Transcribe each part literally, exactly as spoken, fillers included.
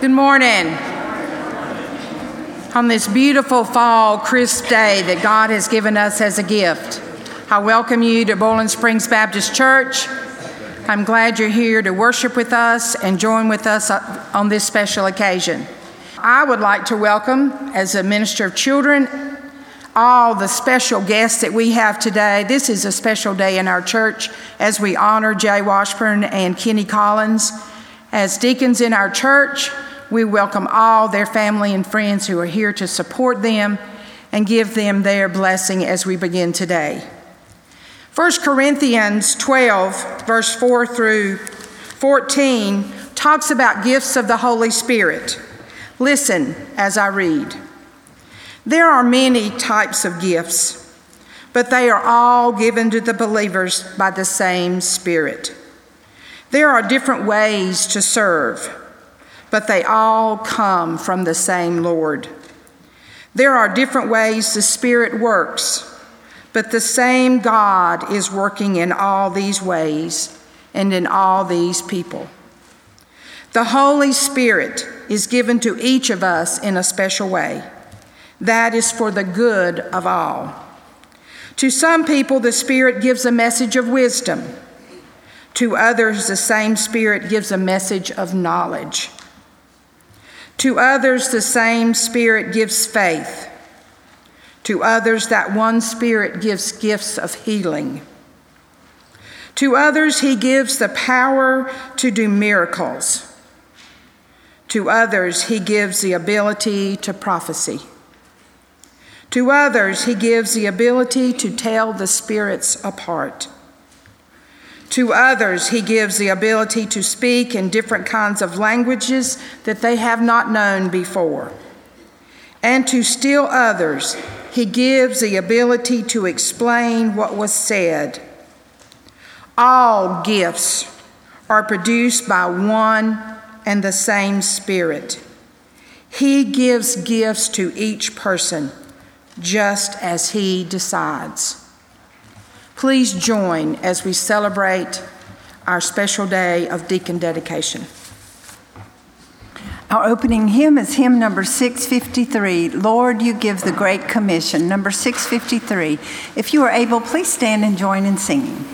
Good morning. On this beautiful fall, crisp day that God has given us as a gift, I welcome you to Bowling Springs Baptist Church. I'm glad you're here to worship with us and join with us on this special occasion. I would like to welcome, as a minister of children, all the special guests that we have today. This is a special day in our church as we honor Jay Washburn and Kenny Collins. As deacons in our church, we welcome all their family and friends who are here to support them and give them their blessing as we begin today. First Corinthians twelve, verse four through fourteen, talks about gifts of the Holy Spirit. Listen as I read. There are many types of gifts, but they are all given to the believers by the same Spirit. There are different ways to serve, but they all come from the same Lord. There are different ways the Spirit works, but the same God is working in all these ways and in all these people. The Holy Spirit is given to each of us in a special way. That is for the good of all. To some people, the Spirit gives a message of wisdom. To others, the same Spirit gives a message of knowledge. To others, the same Spirit gives faith. To others, that one Spirit gives gifts of healing. To others, he gives the power to do miracles. To others, he gives the ability to prophesy. To others, he gives the ability to tell the spirits apart. To others, he gives the ability to speak in different kinds of languages that they have not known before. And to still others, he gives the ability to explain what was said. All gifts are produced by one and the same Spirit. He gives gifts to each person just as he decides. Please join as we celebrate our special day of deacon dedication. Our opening hymn is hymn number six fifty-three, Lord, You Give the Great Commission, number six fifty-three. If you are able, please stand and join in singing.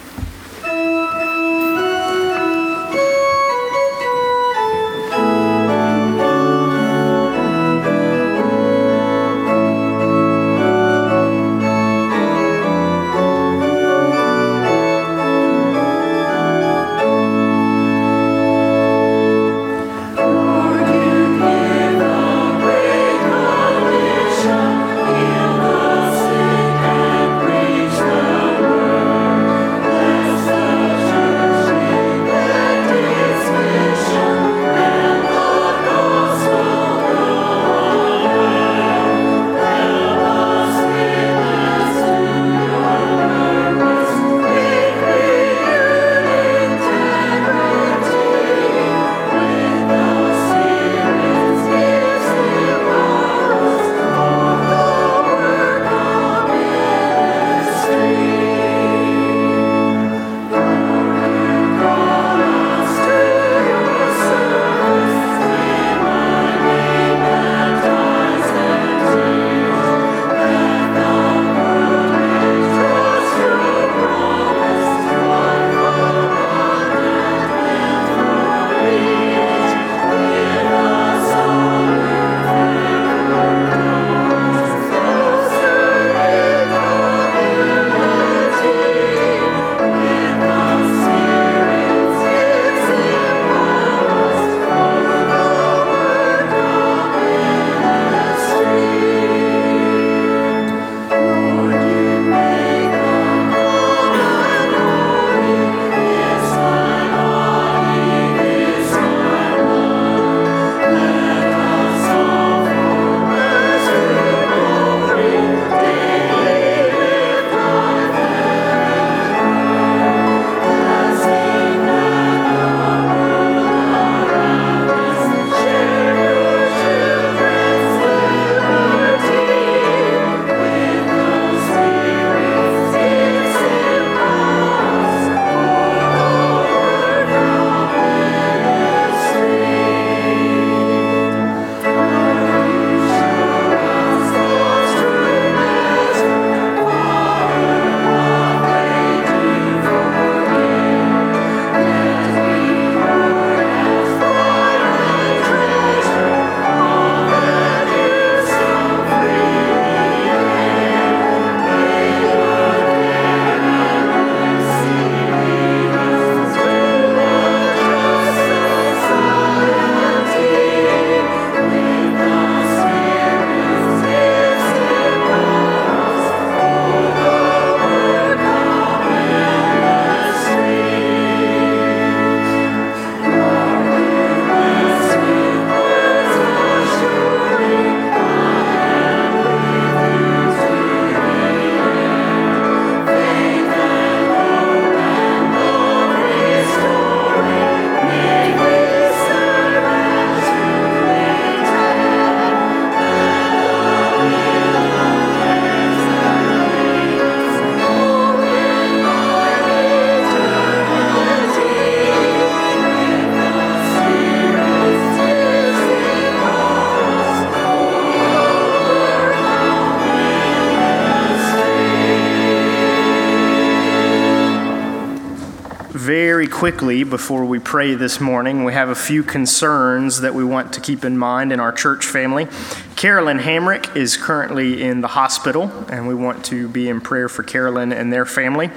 very quickly before we pray this morning. We have a few concerns that we want to keep in mind in our church family. Carolyn Hamrick is currently in the hospital, and we want to be in prayer for Carolyn and their family.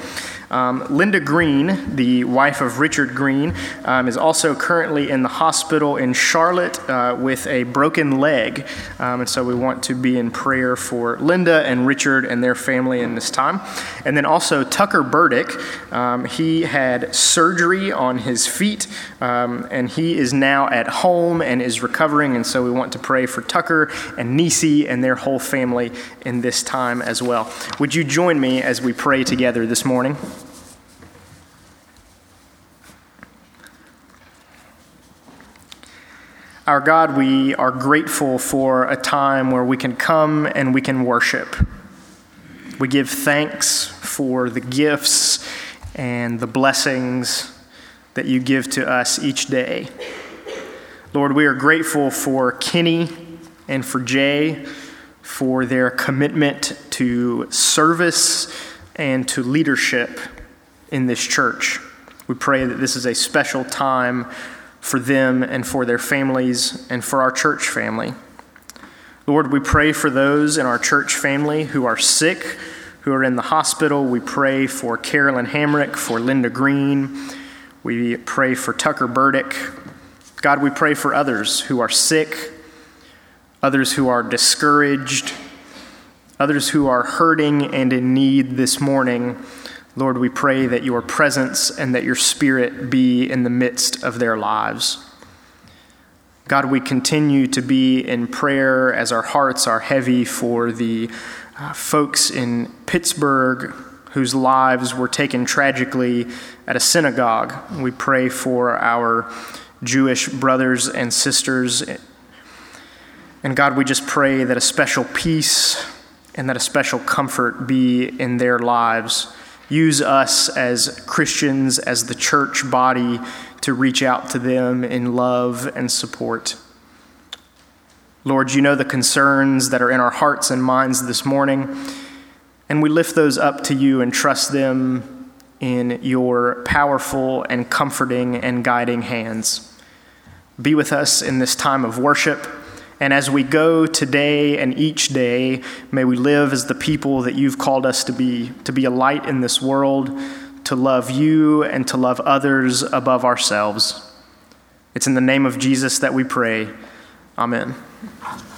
Um, Linda Green, the wife of Richard Green, um, is also currently in the hospital in Charlotte uh, with a broken leg. Um, and so we want to be in prayer for Linda and Richard and their family in this time. And then also Tucker Burdick, um, he had surgery on his feet, um, and he is now at home and is recovering. And so we want to pray for Tucker and Nisi and their whole family in this time as well. Would you join me as we pray together this morning? Our God, we are grateful for a time where we can come and we can worship. We give thanks for the gifts and the blessings that you give to us each day. Lord, we are grateful for Kenny and for Jay for their commitment to service and to leadership in this church. We pray that this is a special time for them and for their families and for our church family. Lord, we pray for those in our church family who are sick, who are in the hospital. We pray for Carolyn Hamrick, for Linda Green. We pray for Tucker Burdick. God, we pray for others who are sick, others who are discouraged, others who are hurting and in need this morning. Lord, we pray that your presence and that your spirit be in the midst of their lives. God, we continue to be in prayer as our hearts are heavy for the uh, folks in Pittsburgh whose lives were taken tragically at a synagogue. We pray for our Jewish brothers and sisters. And God, we just pray that a special peace and that a special comfort be in their lives. Use us as Christians, as the church body, to reach out to them in love and support. Lord, you know the concerns that are in our hearts and minds this morning, and we lift those up to you and trust them in your powerful and comforting and guiding hands. Be with us in this time of worship. And as we go today and each day, may we live as the people that you've called us to be, to be a light in this world, to love you and to love others above ourselves. It's in the name of Jesus that we pray. Amen. Thank you.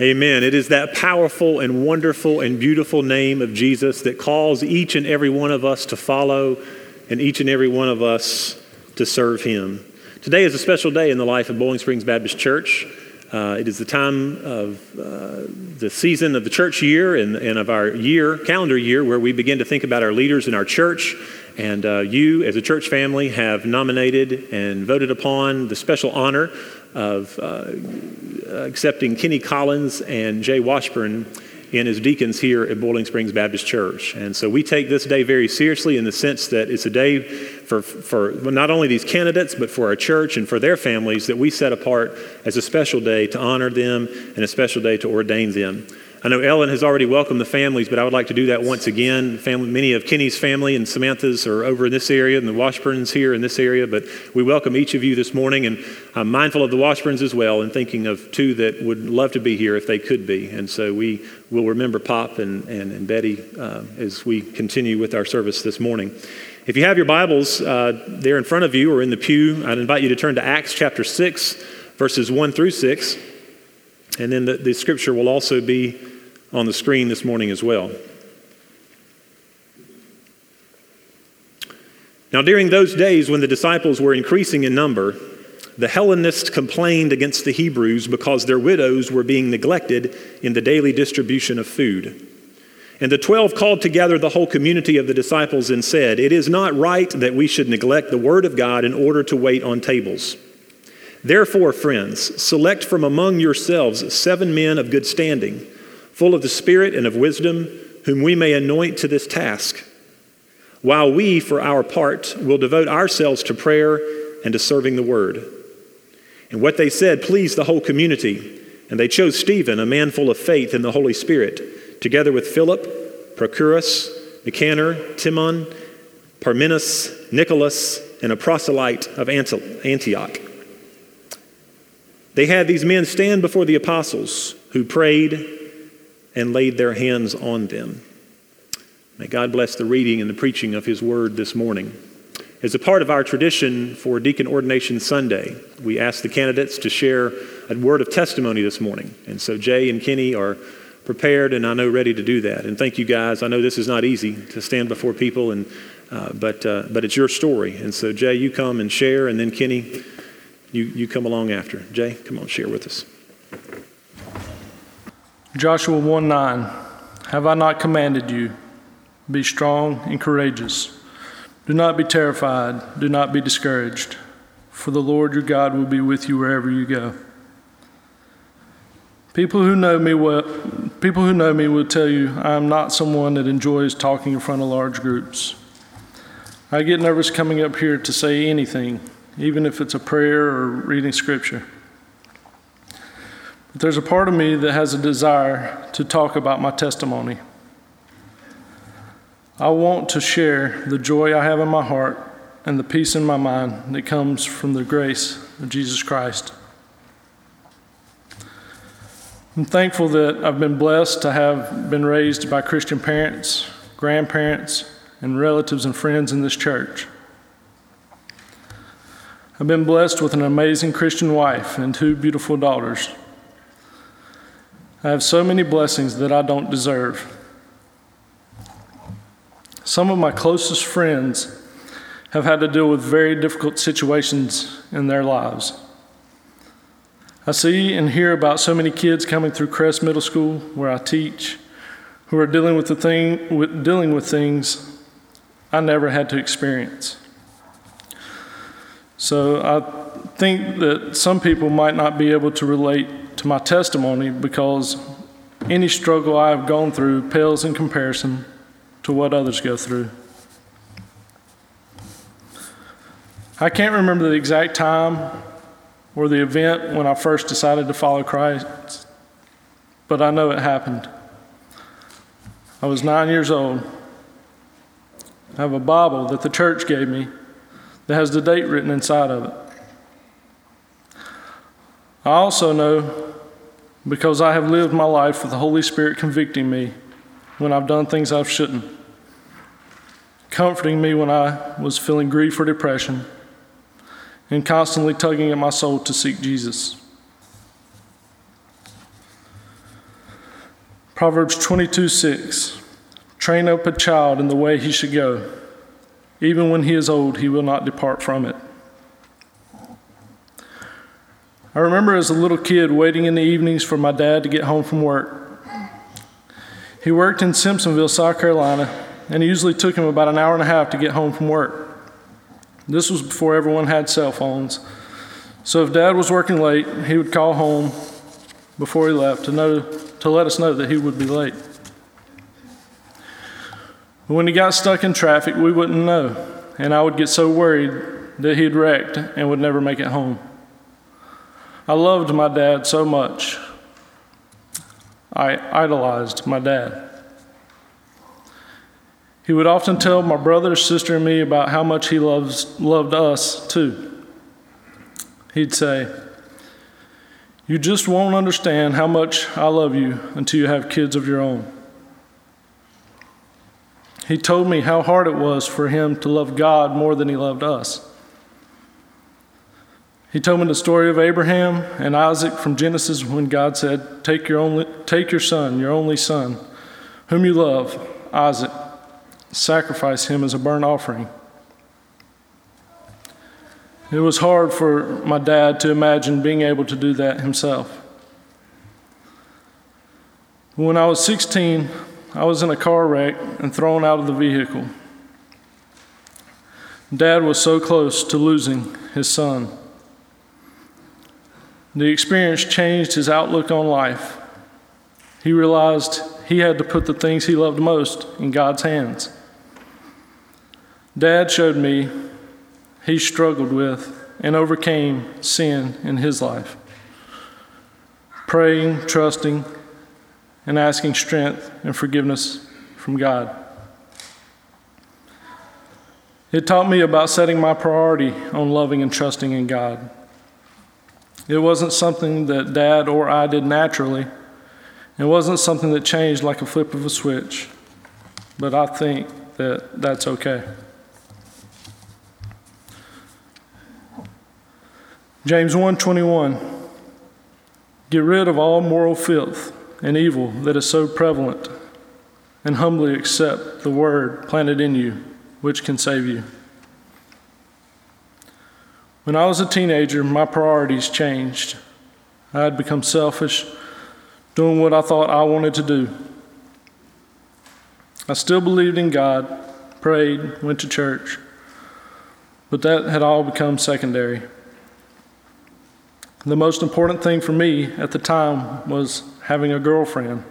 Amen. It is that powerful and wonderful and beautiful name of Jesus that calls each and every one of us to follow and each and every one of us to serve him. Today is a special day in the life of Bowling Springs Baptist Church. Uh, it is the time of uh, the season of the church year and, and of our year, calendar year, where we begin to think about our leaders in our church. And uh, you, as a church family, have nominated and voted upon the special honor of uh, accepting Kenny Collins and Jay Washburn in as deacons here at Bowling Springs Baptist Church. And so we take this day very seriously in the sense that it's a day for, for not only these candidates, but for our church and for their families that we set apart as a special day to honor them and a special day to ordain them. I know Ellen has already welcomed the families, but I would like to do that once again. Family, many of Kenny's family and Samantha's are over in this area, and the Washburns here in this area, but we welcome each of you this morning, and I'm mindful of the Washburns as well, and thinking of two that would love to be here if they could be. And so we will remember Pop and, and, and Betty uh, as we continue with our service this morning. If you have your Bibles uh, there in front of you or in the pew, I'd invite you to turn to Acts chapter six, verses one through six, and then the, the scripture will also be on the screen this morning as well. Now, during those days when the disciples were increasing in number, the Hellenists complained against the Hebrews because their widows were being neglected in the daily distribution of food. And the twelve called together the whole community of the disciples and said, "It is not right that we should neglect the word of God in order to wait on tables. Therefore, friends, select from among yourselves seven men of good standing, full of the Spirit and of wisdom, whom we may anoint to this task, while we, for our part, will devote ourselves to prayer and to serving the word." And what they said pleased the whole community, and they chose Stephen, a man full of faith in the Holy Spirit, together with Philip, Prochorus, Nicanor, Timon, Parmenas, Nicholas, and a proselyte of Antioch. They had these men stand before the apostles, who prayed and laid their hands on them. May God bless the reading and the preaching of his word this morning. As a part of our tradition for Deacon Ordination Sunday, we ask the candidates to share a word of testimony this morning. And so Jay and Kenny are prepared and I know ready to do that. And thank you guys. I know this is not easy to stand before people, and uh, but uh, but it's your story. And so Jay, you come and share, and then Kenny, you, you come along after. Jay, come on, share with us. Joshua one nine, "Have I not commanded you? Be strong and courageous. Do not be terrified. Do not be discouraged. For the Lord your God will be with you wherever you go. People who know me well, people who know me will tell you I am not someone that enjoys talking in front of large groups. I get nervous coming up here to say anything, even if it's a prayer or reading scripture. But there's a part of me that has a desire to talk about my testimony. I want to share the joy I have in my heart and the peace in my mind that comes from the grace of Jesus Christ. I'm thankful that I've been blessed to have been raised by Christian parents, grandparents, and relatives and friends in this church. I've been blessed with an amazing Christian wife and two beautiful daughters. I have so many blessings that I don't deserve. Some of my closest friends have had to deal with very difficult situations in their lives. I see and hear about so many kids coming through Crest Middle School, where I teach, who are dealing with the thing, with dealing with things I never had to experience. So I think that some people might not be able to relate to my testimony, because any struggle I have gone through pales in comparison to what others go through. I can't remember the exact time or the event when I first decided to follow Christ, but I know it happened. I was nine years old. I have a Bible that the church gave me that has the date written inside of it. I also know, because I have lived my life with the Holy Spirit convicting me when I've done things I shouldn't, comforting me when I was feeling grief or depression, and constantly tugging at my soul to seek Jesus. Proverbs twenty-two six, train up a child in the way he should go. Even when he is old, he will not depart from it. I remember as a little kid waiting in the evenings for my dad to get home from work. He worked in Simpsonville, South Carolina, and it usually took him about an hour and a half to get home from work. This was before everyone had cell phones. So if Dad was working late, he would call home before he left to know, to let us know that he would be late. When he got stuck in traffic, we wouldn't know, and I would get so worried that he'd wrecked and would never make it home. I loved my dad so much. I idolized my dad. He would often tell my brother, sister, and me about how much he loves, loved us, too. He'd say, "You just won't understand how much I love you until you have kids of your own." He told me how hard it was for him to love God more than he loved us. He told me the story of Abraham and Isaac from Genesis when God said, take your, only, take your son, your only son, whom you love, Isaac, sacrifice him as a burnt offering. It was hard for my dad to imagine being able to do that himself. When I was sixteen, I was in a car wreck and thrown out of the vehicle. Dad was so close to losing his son. The experience changed his outlook on life. He realized he had to put the things he loved most in God's hands. Dad showed me he struggled with and overcame sin in his life, praying, trusting, and asking strength and forgiveness from God. It taught me about setting my priority on loving and trusting in God. It wasn't something that Dad or I did naturally. It wasn't something that changed like a flip of a switch, but I think that that's okay. James one twenty-one, get rid of all moral filth and evil that is so prevalent, and humbly accept the word planted in you, which can save you. When I was a teenager, my priorities changed. I had become selfish, doing what I thought I wanted to do. I still believed in God, prayed, went to church, but that had all become secondary. The most important thing for me at the time was having a girlfriend.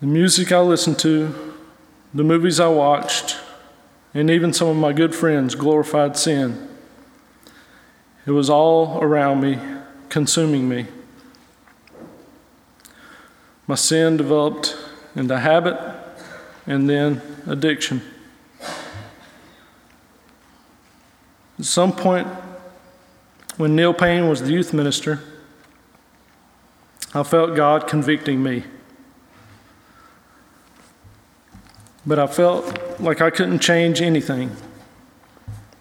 The music I listened to, the movies I watched, and even some of my good friends glorified sin. It was all around me, consuming me. My sin developed into habit and then addiction. At some point, when Neil Payne was the youth minister, I felt God convicting me. But I felt like I couldn't change anything.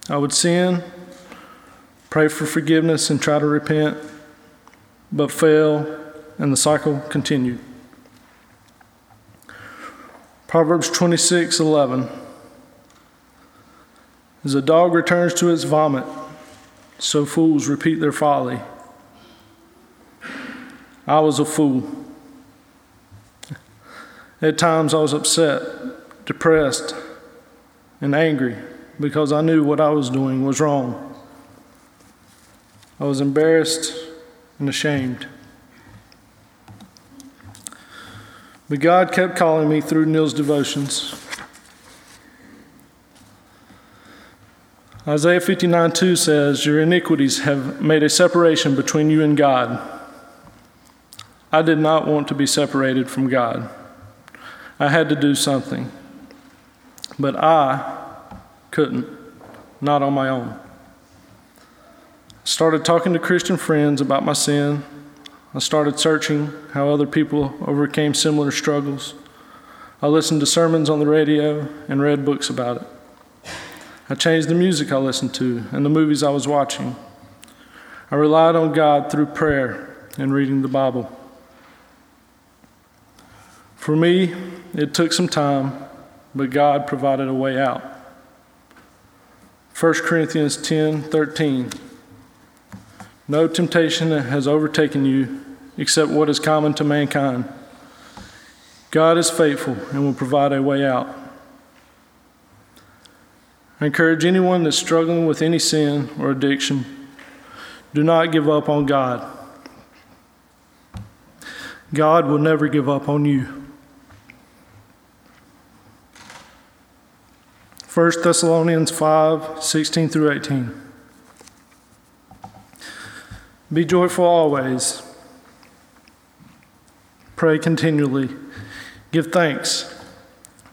I would sin, pray for forgiveness, and try to repent, but fail, and the cycle continued. Proverbs twenty-six eleven, as a dog returns to its vomit, so fools repeat their folly. I was a fool. At times I was upset, depressed, and angry because I knew what I was doing was wrong. I was embarrassed and ashamed. But God kept calling me through Neil's devotions. Isaiah fifty-nine two says, your iniquities have made a separation between you and God. I did not want to be separated from God. I had to do something, but I couldn't, not on my own. I started talking to Christian friends about my sin. I started searching how other people overcame similar struggles. I listened to sermons on the radio and read books about it. I changed the music I listened to and the movies I was watching. I relied on God through prayer and reading the Bible. For me, it took some time, but God provided a way out. First Corinthians ten thirteen. No temptation has overtaken you except what is common to mankind. God is faithful and will provide a way out. I encourage anyone that's struggling with any sin or addiction, do not give up on God. God will never give up on you. First Thessalonians five sixteen through eighteen. Be joyful always. Pray continually. Give thanks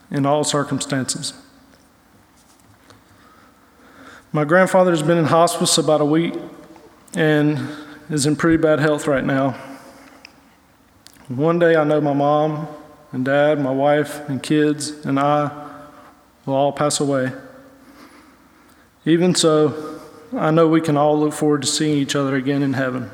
in all circumstances. My grandfather has been in hospice about a week and is in pretty bad health right now. One day I know my mom and dad, my wife and kids, and I will all pass away. Even so, I know we can all look forward to seeing each other again in heaven.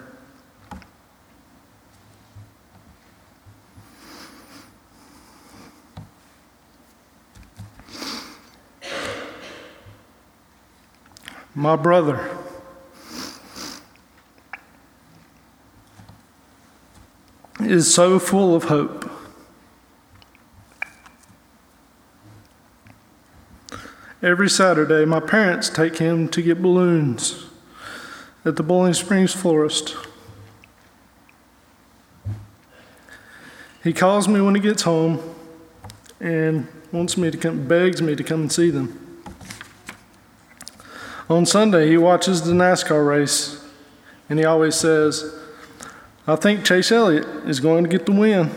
My brother. Is so full of hope. Every Saturday, my parents take him to get balloons at the Bowling Springs Florist. He calls me when he gets home and wants me to come, begs me to come and see them. On Sunday, he watches the NASCAR race, and he always says, I think Chase Elliott is going to get the win.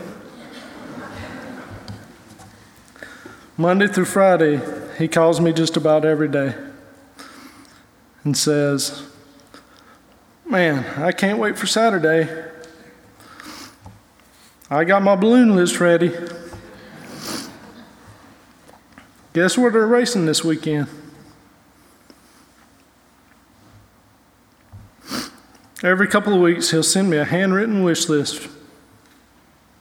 Monday through Friday, he calls me just about every day and says, man, I can't wait for Saturday. I got my balloon list ready. Guess where they're racing this weekend? Every couple of weeks, he'll send me a handwritten wish list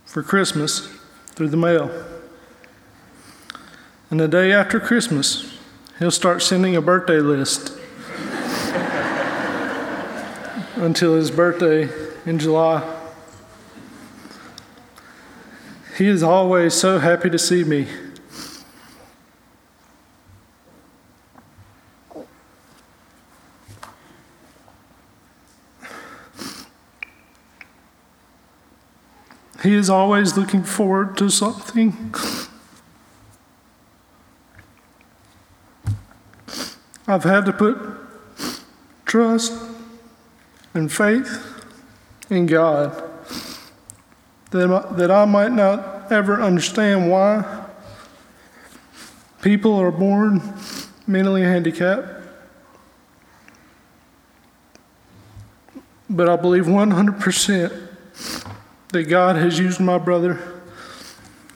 for Christmas through the mail. And the day after Christmas, he'll start sending a birthday list until his birthday in July. He is always so happy to see me. He is always looking forward to something. I've had to put trust and faith in God that I, that I might not ever understand why people are born mentally handicapped. But I believe one hundred percent that God has used my brother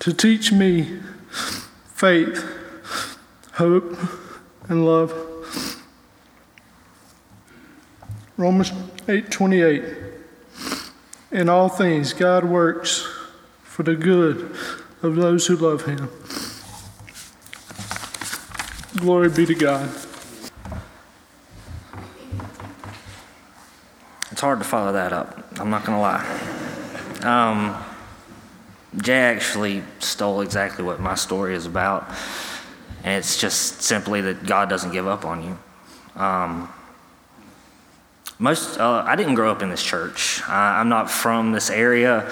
to teach me faith, hope, and love. Romans eight twenty-eight. In all things, God works for the good of those who love him. Glory be to God. It's hard to follow that up. I'm not going to lie. Um, Jay actually stole exactly what my story is about, and it's just simply that God doesn't give up on you. Um, most uh, I didn't grow up in this church. I, I'm not from this area,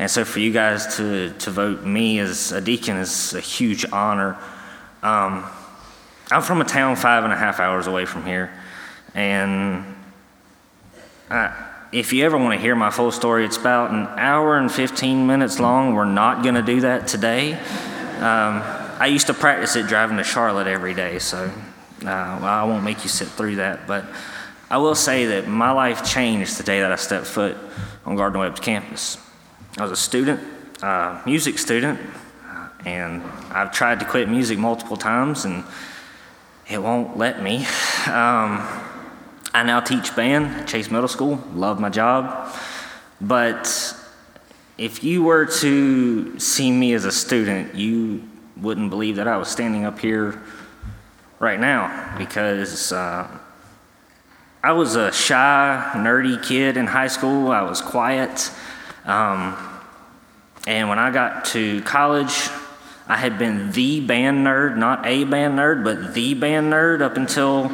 and so for you guys to, to vote me as a deacon is a huge honor. Um, I'm from a town five and a half hours away from here, and I... If you ever want to hear my full story, it's about an hour and fifteen minutes long. We're not going to do that today. Um, I used to practice it driving to Charlotte every day, so uh, I won't make you sit through that. But I will say that my life changed the day that I stepped foot on Gardner-Webb's campus. I was a student, uh, music student, and I've tried to quit music multiple times, and it won't let me. Um, I now teach band at Chase Middle School, love my job, but If you were to see me as a student, you wouldn't believe that I was standing up here right now, because uh, I was a shy, nerdy kid in high school. I was quiet. Um, and when I got to college, I had been the band nerd, not a band nerd, but the band nerd up until uh,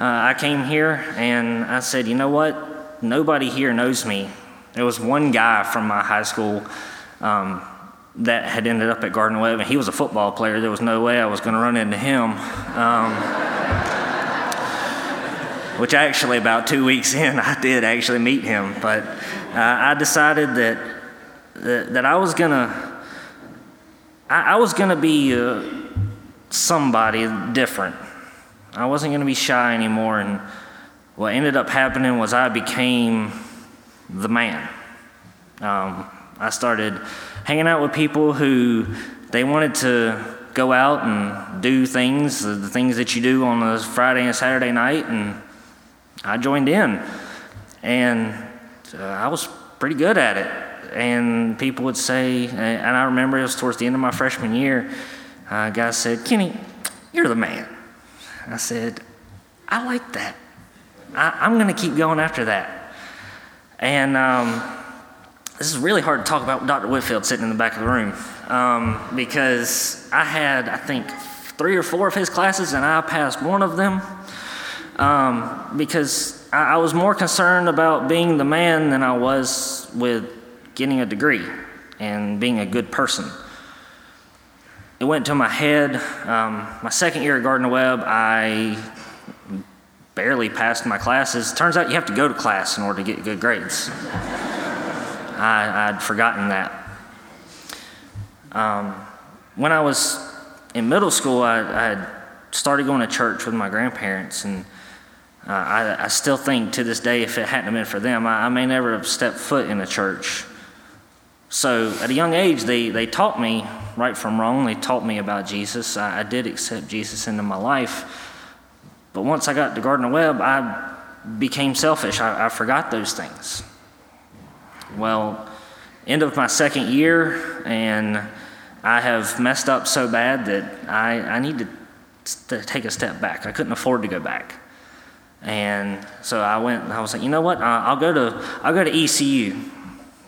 I came here. And I said, you know what? Nobody here knows me. There was one guy from my high school um, that had ended up at Gardner-Webb, and he was a football player. There was no way I was going to run into him. Um, which actually, about two weeks in, I did actually meet him. But uh, I decided that, that that I was gonna. I, I was going to be uh, somebody different. I wasn't going to be shy anymore, and what ended up happening was I became the man. Um, I started hanging out with people who, they wanted to go out and do things, the things that you do on a Friday and Saturday night, and I joined in. And uh, I was pretty good at it. And people would say, and I remember it was towards the end of my freshman year, uh, a guy said, Kenny, you're the man. I said, I like that. I, I'm going to keep going after that. And um, this is really hard to talk about with Doctor Whitfield sitting in the back of the room, um, because I had, I think, three or four of his classes, and I passed one of them um, because I, I was more concerned about being the man than I was with getting a degree and being a good person. It went to my head. Um, my second year at Gardner-Webb, I barely passed my classes. Turns out you have to go to class in order to get good grades. I, I'd forgotten that. Um, when I was in middle school, I, I started going to church with my grandparents, and uh, I, I still think to this day, if it hadn't been for them, I, I may never have stepped foot in a church. So at a young age, they, they taught me right from wrong. They taught me about Jesus. I, I did accept Jesus into my life. But once I got to Gardner-Webb, I became selfish. I, I forgot those things. Well, end of my second year, and I have messed up so bad that I, I need to st- take a step back. I couldn't afford to go back. And so I went, and I was like, you know what? I'll go to I'll go to E C U.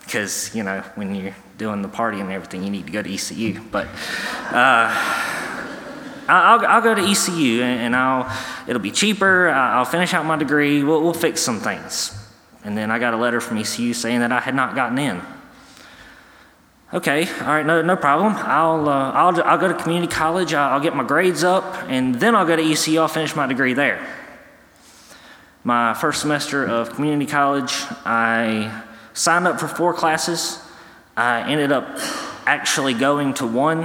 Because, you know, when you're doing the party and everything, you need to go to E C U. But uh, I'll, I'll go to E C U, and I'll it'll be cheaper. I'll finish out my degree. We'll, we'll fix some things. And then I got a letter from E C U saying that I had not gotten in. Okay, all right, no no problem. I'll uh, I'll I'll go to community college. I'll get my grades up, and then I'll go to E C U. I'll finish my degree there. My first semester of community college, I signed up for four classes. I ended up actually going to one.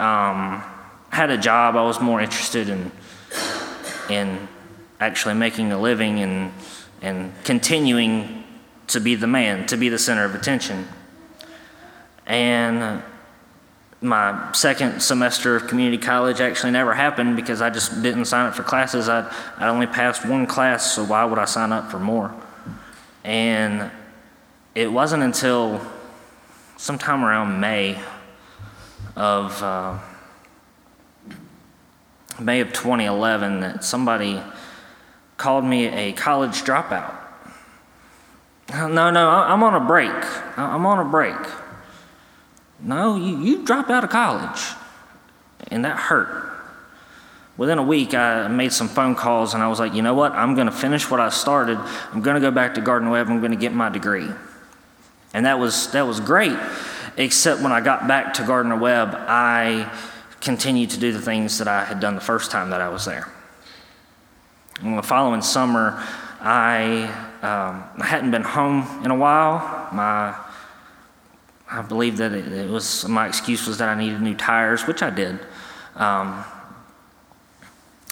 Um, had a job. I was more interested in in actually making a living and and continuing to be the man, to be the center of attention. And my second semester of community college actually never happened because I just didn't sign up for classes. I I only passed one class, so why would I sign up for more? And it wasn't until sometime around May of uh, May of twenty eleven that somebody called me a college dropout. No, no, I'm on a break. I'm on a break. No, you, you dropped out of college, and that hurt. Within a week, I made some phone calls, and I was like, you know what? I'm going to finish what I started. I'm going to go back to Gardner-Webb. I'm going to get my degree. And that was that was great, except when I got back to Gardner-Webb, I continued to do the things that I had done the first time that I was there. And the following summer, I, um, I hadn't been home in a while. My I believe that it, it was my excuse was that I needed new tires, which I did. Um,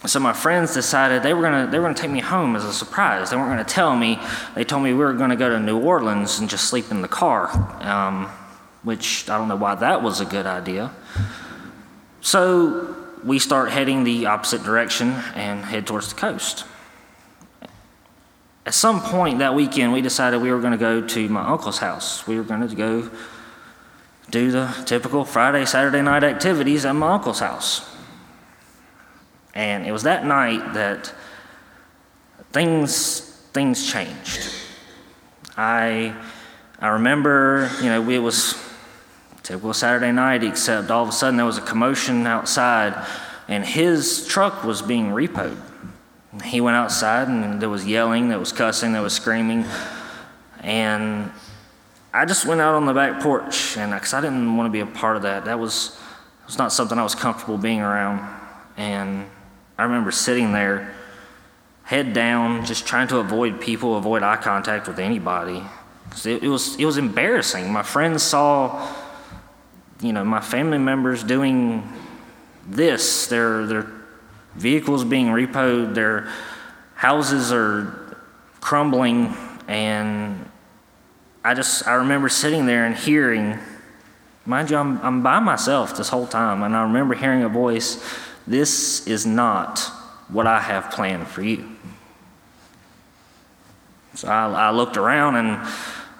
so my friends decided they were gonna they were gonna take me home as a surprise. They weren't gonna tell me. They told me we were gonna go to New Orleans and just sleep in the car, um, which I don't know why that was a good idea. So we start heading the opposite direction and head towards the coast. At some point that weekend, we decided we were gonna go to my uncle's house. We were gonna go do the typical Friday, Saturday night activities at my uncle's house. And it was that night that things things changed. I I remember, you know, it was typical Saturday night, except all of a sudden there was a commotion outside, and his truck was being repoed. He went outside, and there was yelling, there was cussing, there was screaming, and I just went out on the back porch, and because I didn't want to be a part of that. That was, it was not something I was comfortable being around. And I remember sitting there, head down, just trying to avoid people, avoid eye contact with anybody. It, it was it was embarrassing. My friends saw, you know, my family members doing this. Their their vehicles being repoed, their houses are crumbling, and I just I remember sitting there and hearing. Mind you, I'm I'm by myself this whole time, and I remember hearing a voice. This is not what I have planned for you. So I, I looked around, and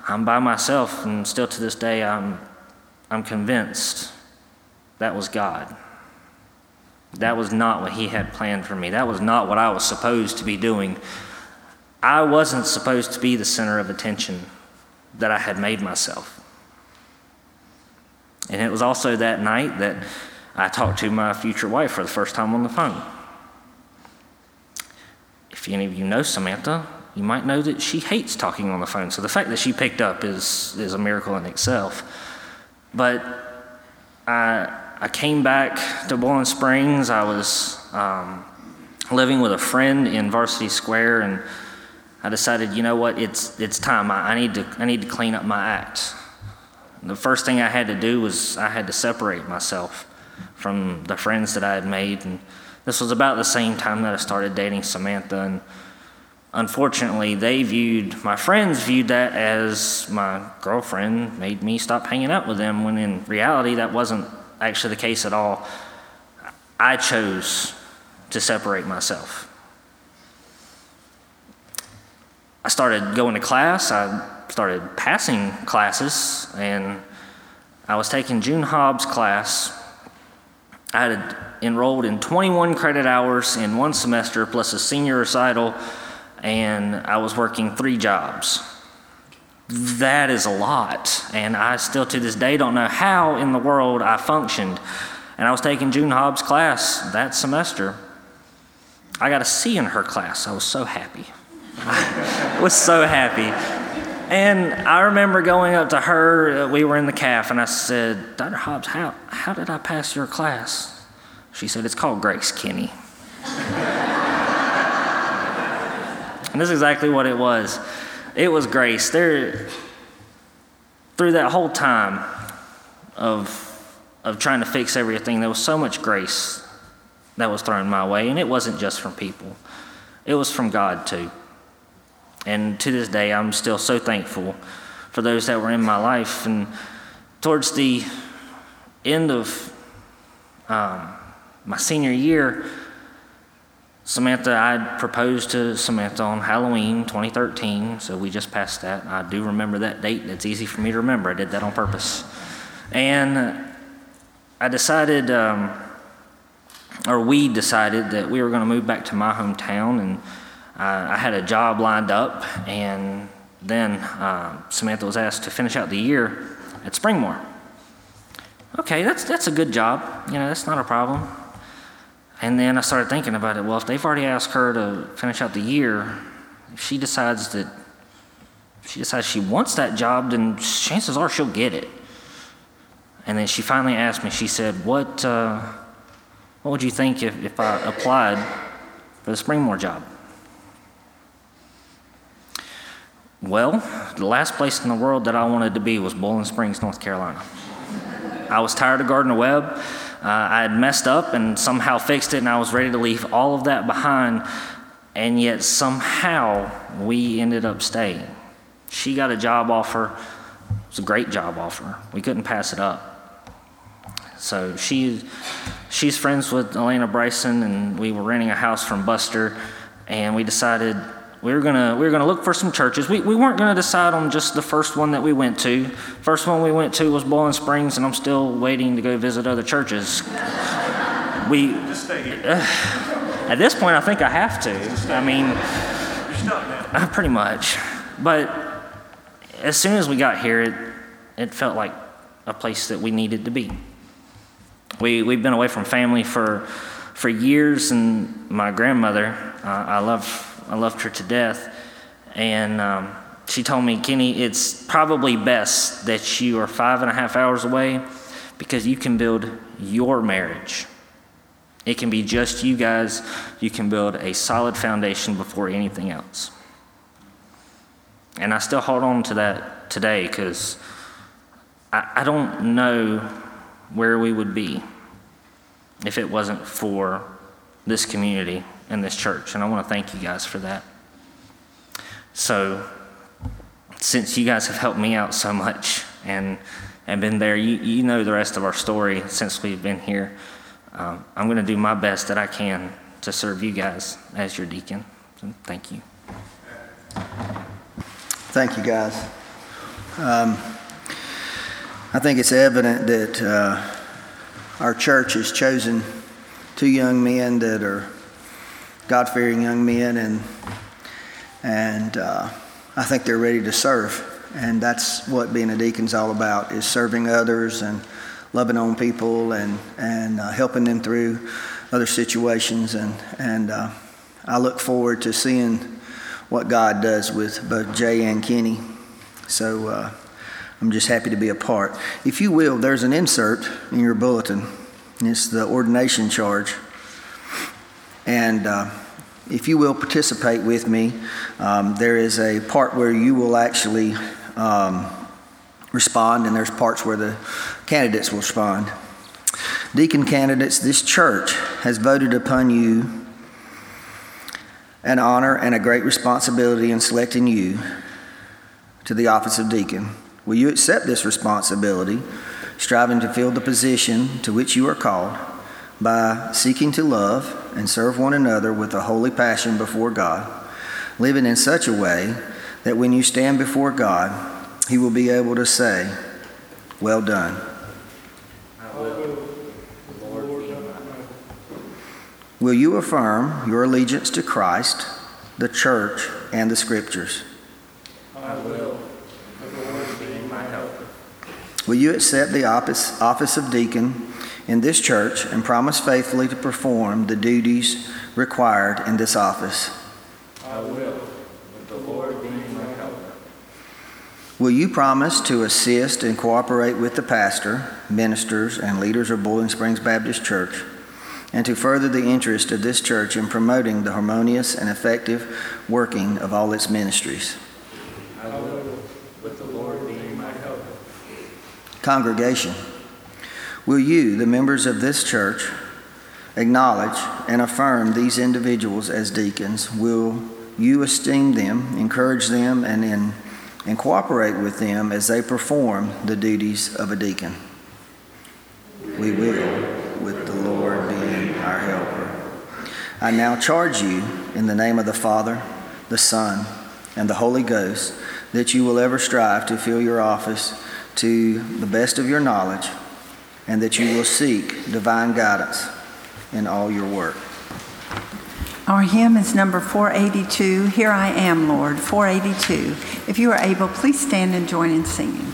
I'm by myself, and still to this day, I'm I'm convinced that was God. That was not what he had planned for me. That was not what I was supposed to be doing. I wasn't supposed to be the center of attention that I had made myself. And it was also that night that I talked to my future wife for the first time on the phone. If any of you know Samantha, you might know that she hates talking on the phone. So the fact that she picked up is is a miracle in itself. But I I came back to Bowling Springs. I was um, living with a friend in Varsity Square, and I decided, you know what, it's it's time. I, I need to I need to clean up my act. And the first thing I had to do was I had to separate myself from the friends that I had made, and this was about the same time that I started dating Samantha, and unfortunately they viewed, my friends viewed that as my girlfriend made me stop hanging out with them, when in reality that wasn't actually the case at all. I chose to separate myself. I started going to class, I started passing classes, and I was taking June Hobbs' class. I had enrolled in twenty-one credit hours in one semester, plus a senior recital, and I was working three jobs. That is a lot, and I still to this day don't know how in the world I functioned. And I was taking June Hobbs' class that semester. I got a C in her class. I was so happy. I was so happy. And I remember going up to her, we were in the caf, and I said, Doctor Hobbs, how, how did I pass your class? She said, it's called grace, Kenny. And this is exactly what it was. It was grace. There, through that whole time of of trying to fix everything, there was so much grace that was thrown my way, and it wasn't just from people. It was from God, too. And to this day, I'm still so thankful for those that were in my life. And towards the end of um, my senior year, Samantha, I proposed to Samantha on Halloween twenty thirteen, so we just passed that. I do remember that date. That's easy for me to remember. I did that on purpose. And I decided, um, or we decided, that we were going to move back to my hometown, and I had a job lined up, and then uh, Samantha was asked to finish out the year at Springmore. Okay, that's that's a good job. You know, that's not a problem. And then I started thinking about it. Well, if they've already asked her to finish out the year, if she decides that if she decides she wants that job, then chances are she'll get it. And then she finally asked me. She said, "What uh, what would you think if, if I applied for the Springmore job?" Well, the last place in the world that I wanted to be was Bowling Springs, North Carolina. I was tired of Gardner-Webb. Uh, I had messed up and somehow fixed it, and I was ready to leave all of that behind, and yet somehow we ended up staying. She got a job offer. It was a great job offer. We couldn't pass it up. So she, she's friends with Elena Bryson, and we were renting a house from Buster, and we decided We were gonna we were gonna look for some churches. We we weren't gonna decide on just the first one that we went to. First one we went to was Bowling Springs, and I'm still waiting to go visit other churches. We just stay here. Uh, at this point, I think I have to. I mean, You're stuck now. pretty much. But as soon as we got here, it it felt like a place that we needed to be. We we've been away from family for for years, and my grandmother, uh, I love. I loved her to death, and um, she told me, Kenny, it's probably best that you are five and a half hours away because you can build your marriage. It can be just you guys. You can build a solid foundation before anything else. And I still hold on to that today because I, I don't know where we would be if it wasn't for this community in this church, and I want to thank you guys for that. So, since you guys have helped me out so much and and been there, you, you know the rest of our story since we've been here. Um, I'm going to do my best that I can to serve you guys as your deacon. So thank you. Thank you, guys. Um, I think it's evident that uh, our church has chosen two young men that are God-fearing young men, and and uh, I think they're ready to serve. And that's what being a deacon's all about, is serving others and loving on people and, and uh, helping them through other situations. And, and uh, I look forward to seeing what God does with both Jay and Kenny. So uh, I'm just happy to be a part. If you will, there's an insert in your bulletin. It's the ordination charge. And uh, if you will participate with me, um, there is a part where you will actually um, respond, and there's parts where the candidates will respond. Deacon candidates, this church has voted upon you an honor and a great responsibility in selecting you to the office of deacon. Will you accept this responsibility, striving to fill the position to which you are called, by seeking to love and serve one another with a holy passion before God, living in such a way that when you stand before God, He will be able to say, "Well done." Will you affirm your allegiance to Christ, the church, and the Scriptures? I will. The Lord being my helper. Will you accept the office, office of deacon in this church and promise faithfully to perform the duties required in this office? I will, with the Lord being my helper. Will you promise to assist and cooperate with the pastor, ministers, and leaders of Bowling Springs Baptist Church, and to further the interest of this church in promoting the harmonious and effective working of all its ministries? I will, with the Lord being my helper. Congregation, will you, the members of this church, acknowledge and affirm these individuals as deacons? Will you esteem them, encourage them, and in, and cooperate with them as they perform the duties of a deacon? We will, with the Lord being our helper. I now charge you in the name of the Father, the Son, and the Holy Ghost, that you will ever strive to fill your office to the best of your knowledge, and that you will seek divine guidance in all your work. Our hymn is number four eighty-two, "Here I Am, Lord," four eighty-two. If you are able, please stand and join in singing.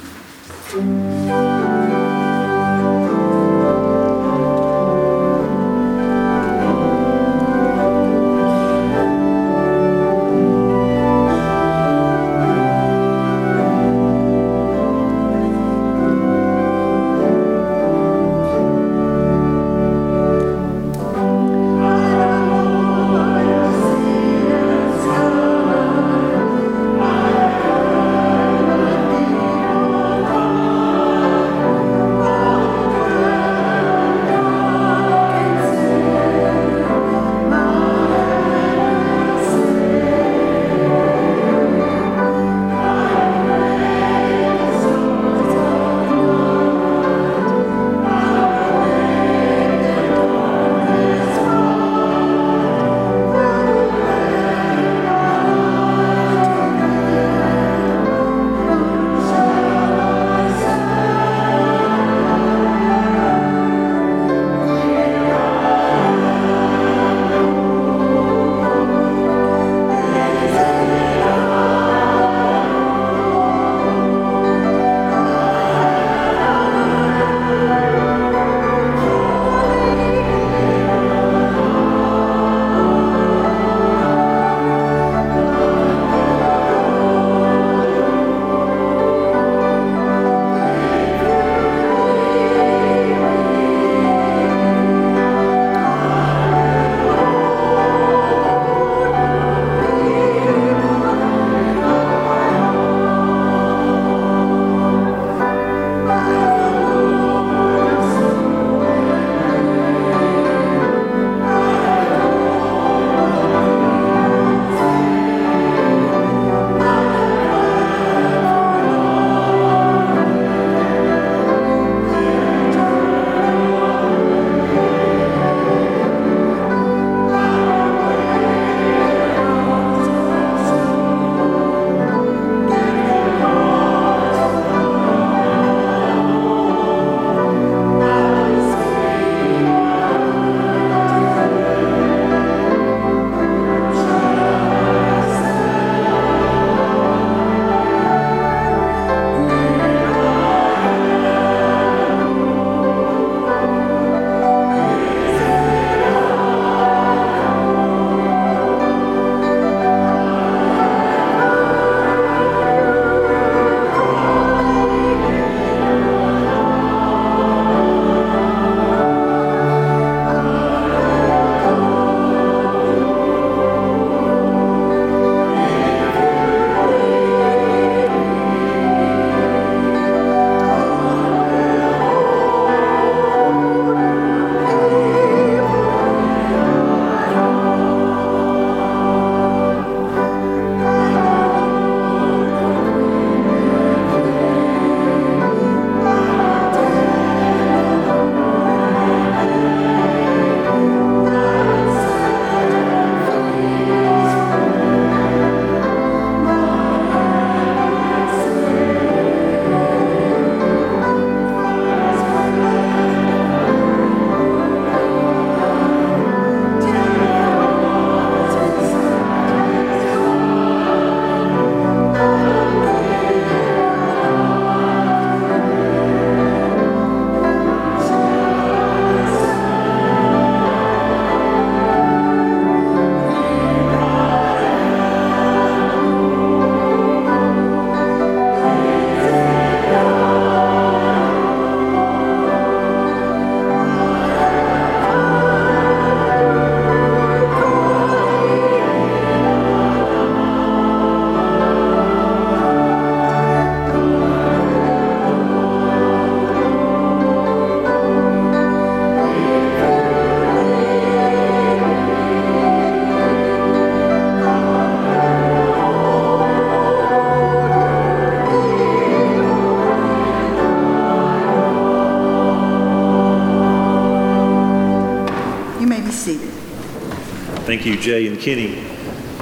Thank you, Jay and Kenny.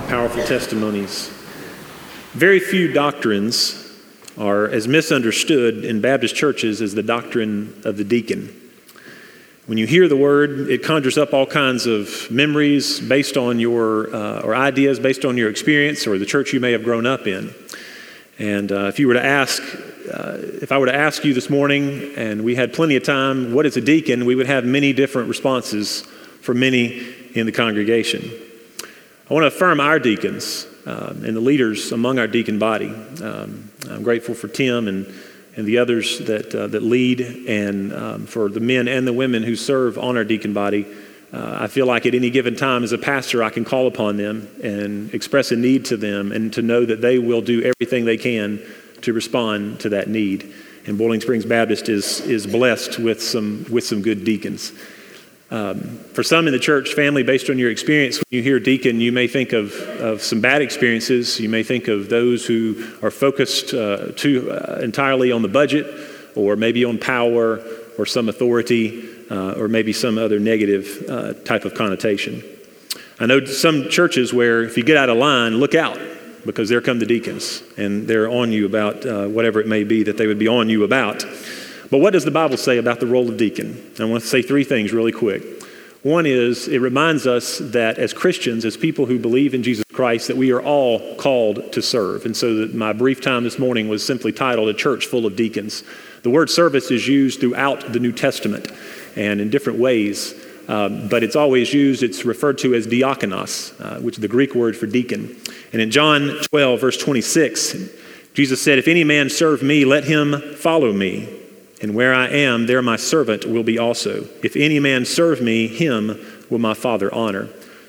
Powerful testimonies. Very few doctrines are as misunderstood in Baptist churches as the doctrine of the deacon. When you hear the word, it conjures up all kinds of memories based on your, uh, or ideas based on your experience or the church you may have grown up in. And uh, if you were to ask, uh, if I were to ask you this morning, and we had plenty of time, what is a deacon? We would have many different responses for many in the congregation. I want to affirm our deacons uh, and the leaders among our deacon body. Um, I'm grateful for Tim and and the others that uh, that lead, and um, for the men and the women who serve on our deacon body. Uh, I feel like at any given time as a pastor, I can call upon them and express a need to them and to know that they will do everything they can to respond to that need. And Bowling Springs Baptist is is blessed with some with some good deacons. Um, for some in the church family, based on your experience, when you hear deacon, you may think of, of some bad experiences. You may think of those who are focused uh, too uh, entirely on the budget, or maybe on power or some authority, uh, or maybe some other negative uh, type of connotation. I know some churches where if you get out of line, look out, because there come the deacons, and they're on you about uh, whatever it may be that they would be on you about. But what does the Bible say about the role of deacon? I want to say three things really quick. One is, it reminds us that as Christians, as people who believe in Jesus Christ, that we are all called to serve. And so that my brief time this morning was simply titled, A Church Full of Deacons. The word service is used throughout the New Testament and in different ways, uh, but it's always used, it's referred to as diakonos, uh, which is the Greek word for deacon. And in John twelve, verse twenty-six, Jesus said, "If any man serve me, let him follow me. And where I am, there my servant will be also. If any man serve me, him will my Father honor."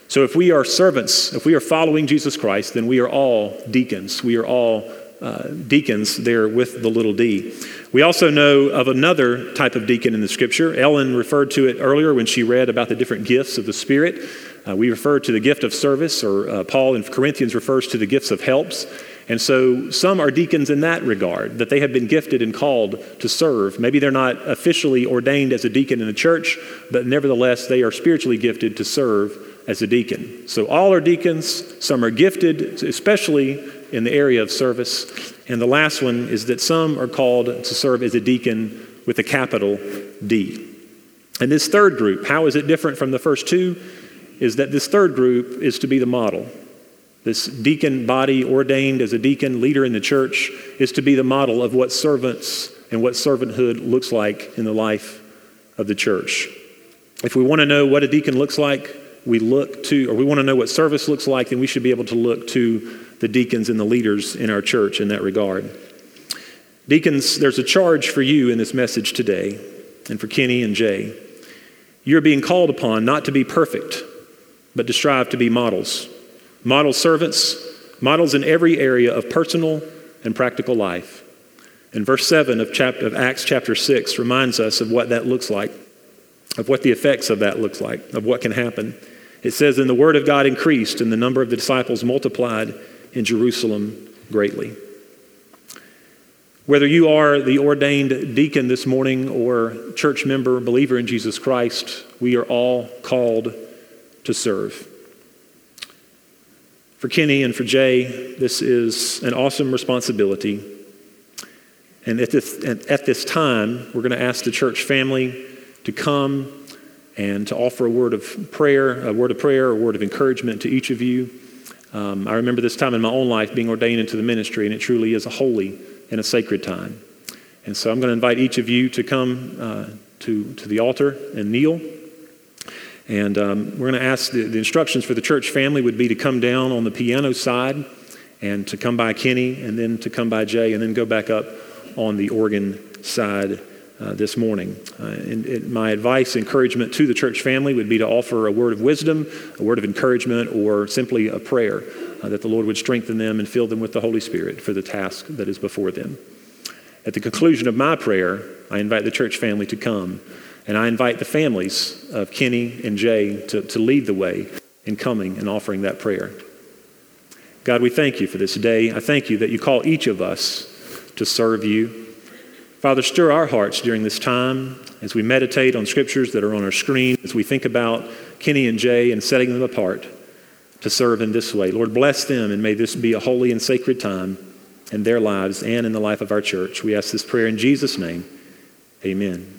So if we are servants, if we are following Jesus Christ, then we are all deacons. We are all uh, deacons there with the little d. We also know of another type of deacon in the Scripture. Ellen referred to it earlier when she read about the different gifts of the Spirit. Uh, we refer to the gift of service, or uh, Paul in Corinthians refers to the gifts of helps. And so some are deacons in that regard, that they have been gifted and called to serve. Maybe they're not officially ordained as a deacon in the church, but nevertheless, they are spiritually gifted to serve as a deacon. So all are deacons. Some are gifted, especially in the area of service. And the last one is that some are called to serve as a deacon with a capital D. And this third group, how is it different from the first two? Is that this third group is to be the model. This deacon body ordained as a deacon leader in the church is to be the model of what servants and what servanthood looks like in the life of the church. If we want to know what a deacon looks like, we look to, or we want to know what service looks like, then we should be able to look to the deacons and the leaders in our church in that regard. Deacons, there's a charge for you in this message today, and for Kenny and Jay. You're being called upon not to be perfect, but to strive to be models. Model servants, models in every area of personal and practical life. And verse seven of, chapter, of Acts chapter six reminds us of what that looks like, of what the effects of that looks like, of what can happen. It says, "And the word of God increased, and the number of the disciples multiplied in Jerusalem greatly." Whether you are the ordained deacon this morning or church member, believer in Jesus Christ, we are all called to serve. For Kenny and for Jay, this is an awesome responsibility. And at this, at this time, we're going to ask the church family to come and to offer a word of prayer, a word of prayer, a word of encouragement to each of you. Um, I remember this time in my own life being ordained into the ministry, and it truly is a holy and a sacred time. And so I'm going to invite each of you to come uh, to, to the altar and kneel. And um, we're going to ask, the, the instructions for the church family would be to come down on the piano side and to come by Kenny, and then to come by Jay, and then go back up on the organ side uh, this morning. Uh, and, and my advice, encouragement to the church family would be to offer a word of wisdom, a word of encouragement, or simply a prayer uh, that the Lord would strengthen them and fill them with the Holy Spirit for the task that is before them. At the conclusion of my prayer, I invite the church family to come. And I invite the families of Kenny and Jay to, to lead the way in coming and offering that prayer. God, we thank you for this day. I thank you that you call each of us to serve you. Father, stir our hearts during this time as we meditate on scriptures that are on our screen, as we think about Kenny and Jay and setting them apart. to serve in this way. Lord, bless them, and may this be a holy and sacred time in their lives and in the life of our church. We ask this prayer in Jesus' name. Amen.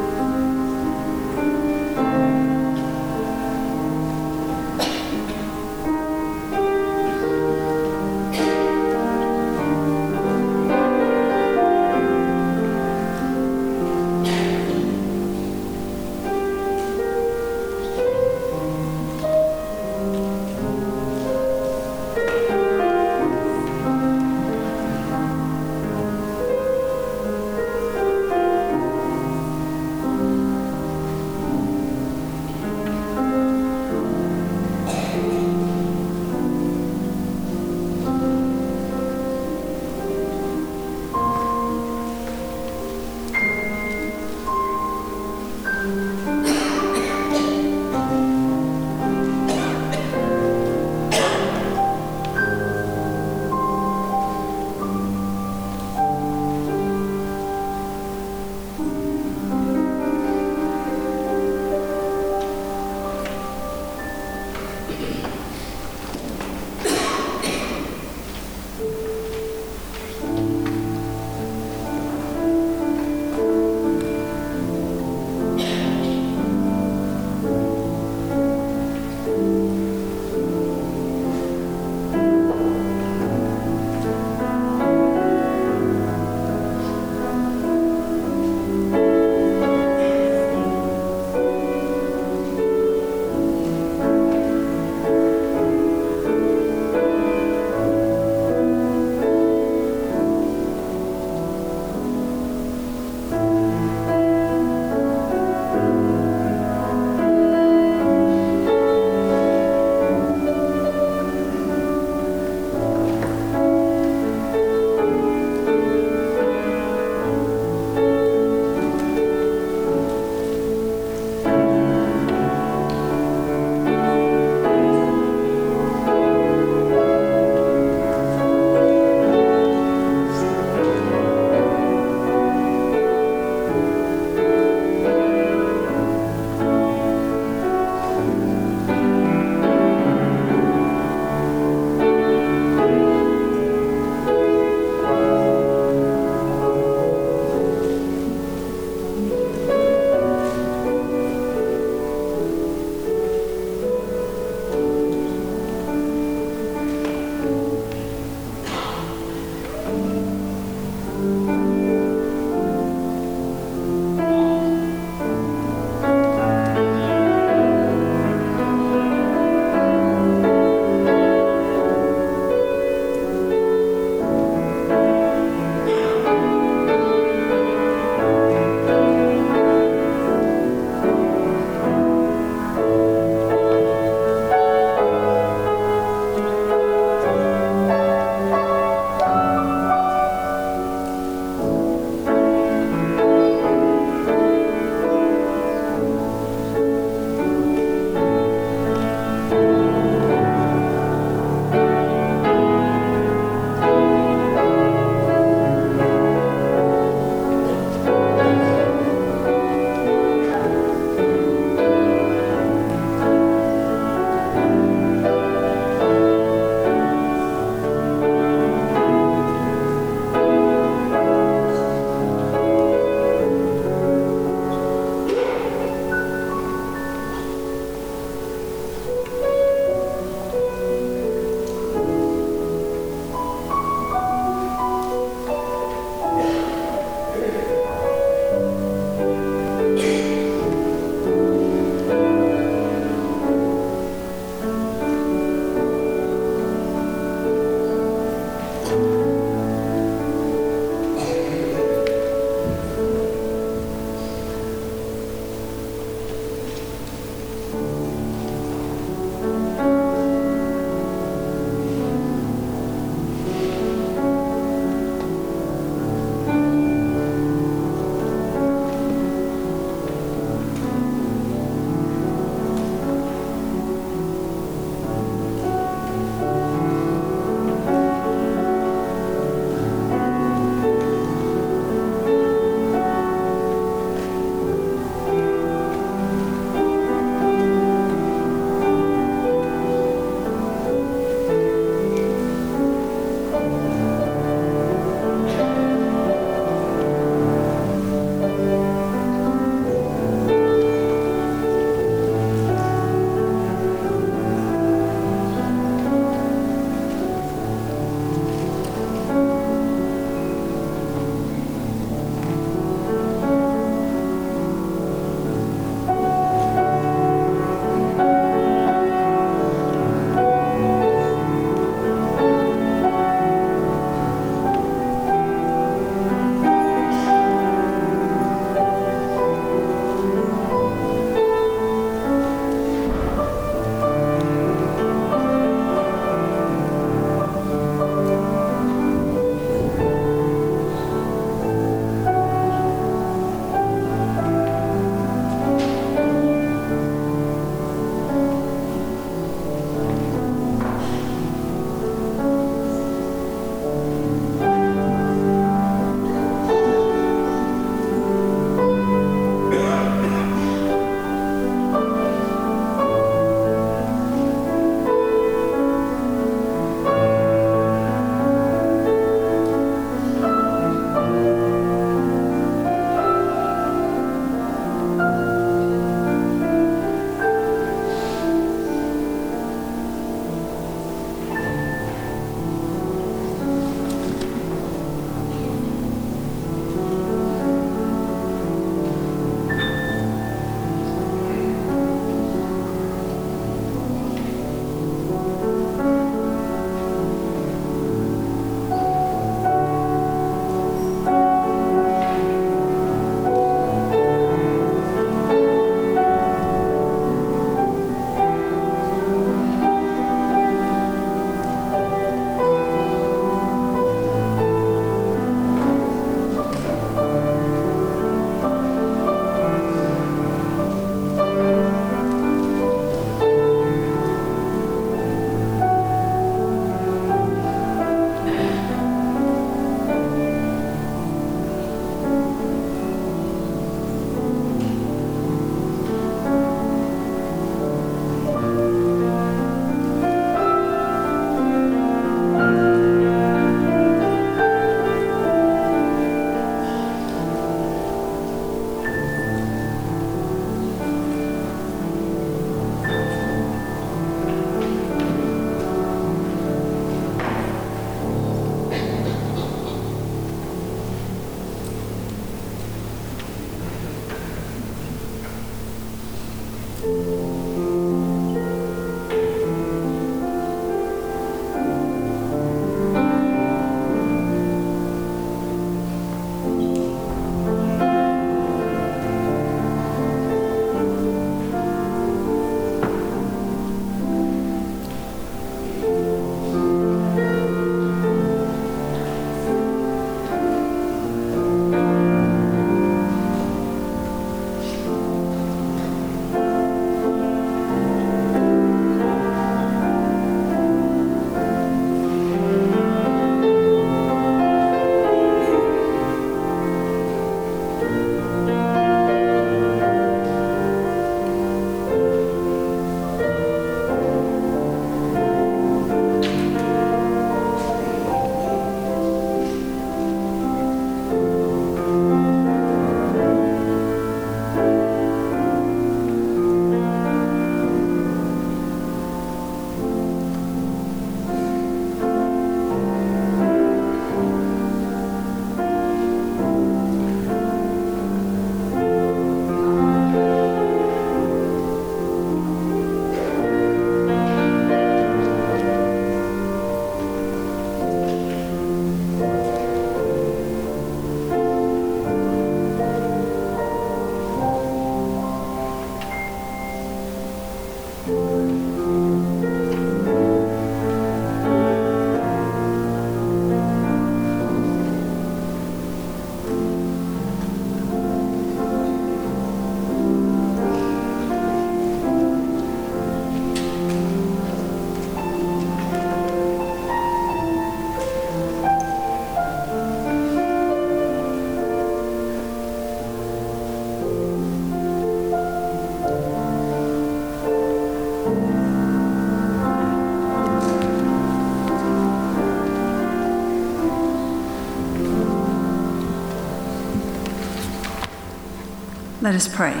Let us pray.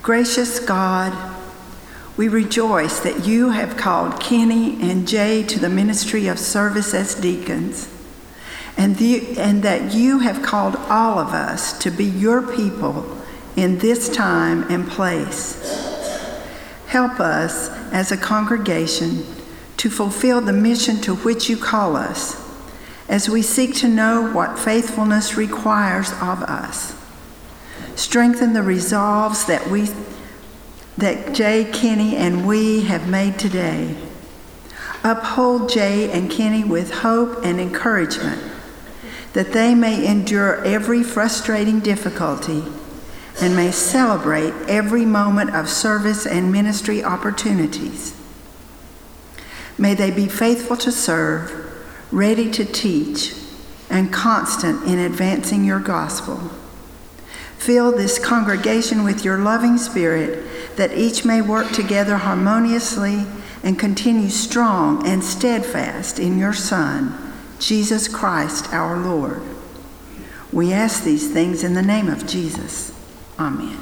Gracious God, we rejoice that you have called Kenny and Jay to the ministry of service as deacons, and, the, and that you have called all of us to be your people in this time and place. Help us as a congregation to fulfill the mission to which you call us, as we seek to know what faithfulness requires of us. Strengthen the resolves that we, that Jay, Kenny, and we have made today. Uphold Jay and Kenny with hope and encouragement, that they may endure every frustrating difficulty and may celebrate every moment of service and ministry opportunities. May they be faithful to serve, ready to teach, and constant in advancing your gospel. Fill this congregation with your loving spirit, that each may work together harmoniously and continue strong and steadfast in your Son, Jesus Christ our Lord. We ask these things in the name of Jesus. Amen.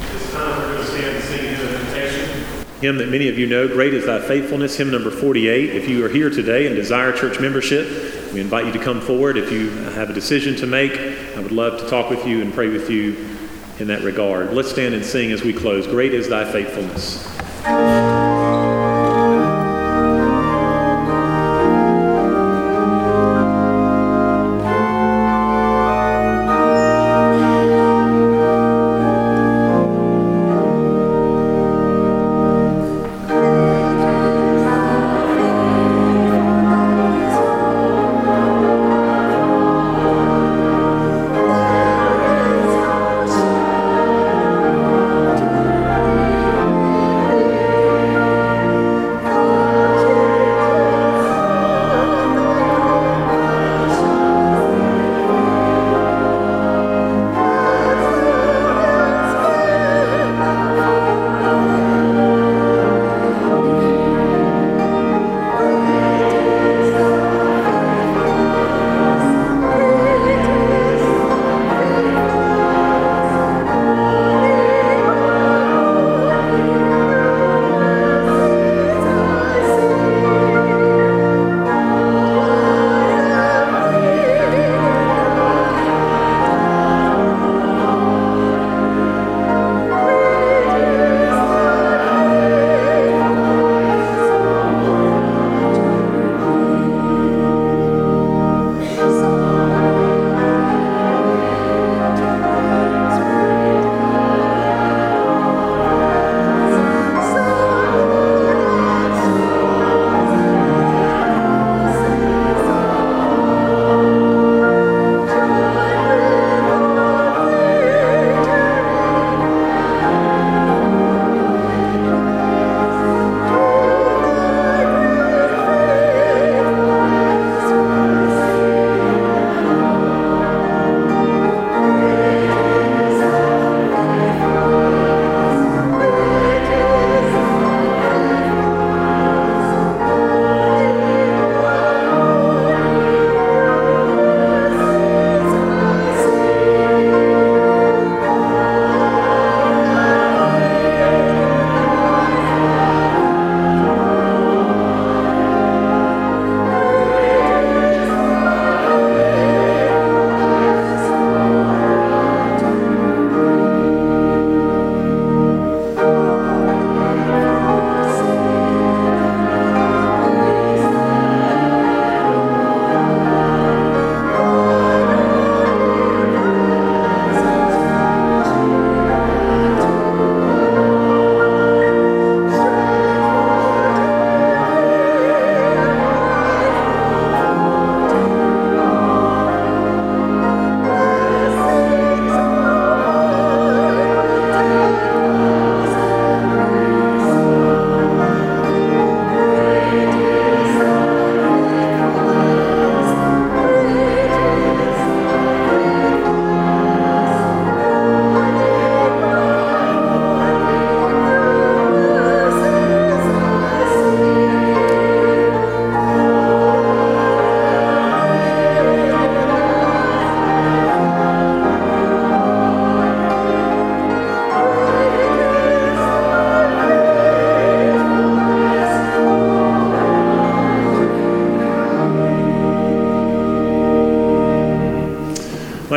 This time we're going to stand and sing an invitation. Hymn that many of you know, Great Is Thy Faithfulness, hymn number forty-eight. If you are here today and desire church membership, we invite you to come forward. If you have a decision to make, I would love to talk with you and pray with you in that regard. Let's stand and sing as we close. Great Is Thy Faithfulness.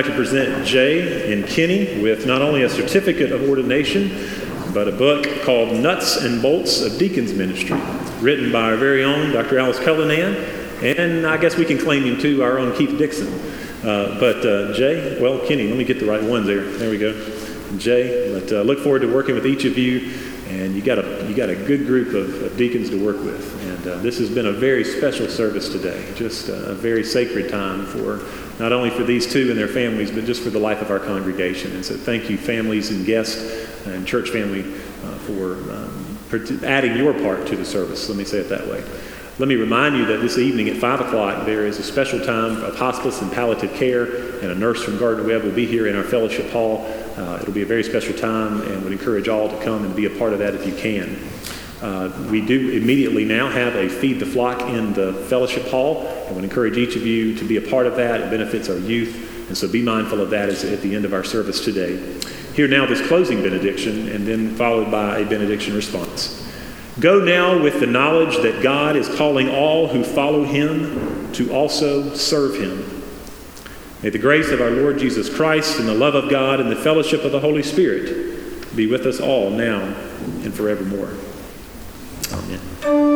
like to present Jay and Kenny with not only a certificate of ordination, but a book called Nuts and Bolts of Deacons Ministry, written by our very own Doctor Alice Cullinan, and I guess we can claim him too, our own Keith Dixon. Uh, but uh, Jay, well, Kenny, let me get the right ones there. There we go. Jay, but uh, look forward to working with each of you, and you got a you got a good group of, of deacons to work with. And uh, this has been a very special service today, just a very sacred time for not only for these two and their families, but just for the life of our congregation. And so, thank you, families and guests and church family, uh, for um, adding your part to the service. Let me say it that way. Let me remind you that this evening at five o'clock, there is a special time of hospice and palliative care, and a nurse from Gardner-Webb will be here in our fellowship hall. Uh, it'll be a very special time, and would encourage all to come and be a part of that if you can. Uh, we do immediately now have a Feed the Flock in the fellowship hall, and would encourage each of you to be a part of that. It benefits our youth, and so be mindful of that as at the end of our service today. Hear now this closing benediction, and then followed by a benediction response. Go now with the knowledge that God is calling all who follow him to also serve him. May the grace of our Lord Jesus Christ and the love of God and the fellowship of the Holy Spirit be with us all now and forevermore. Amen.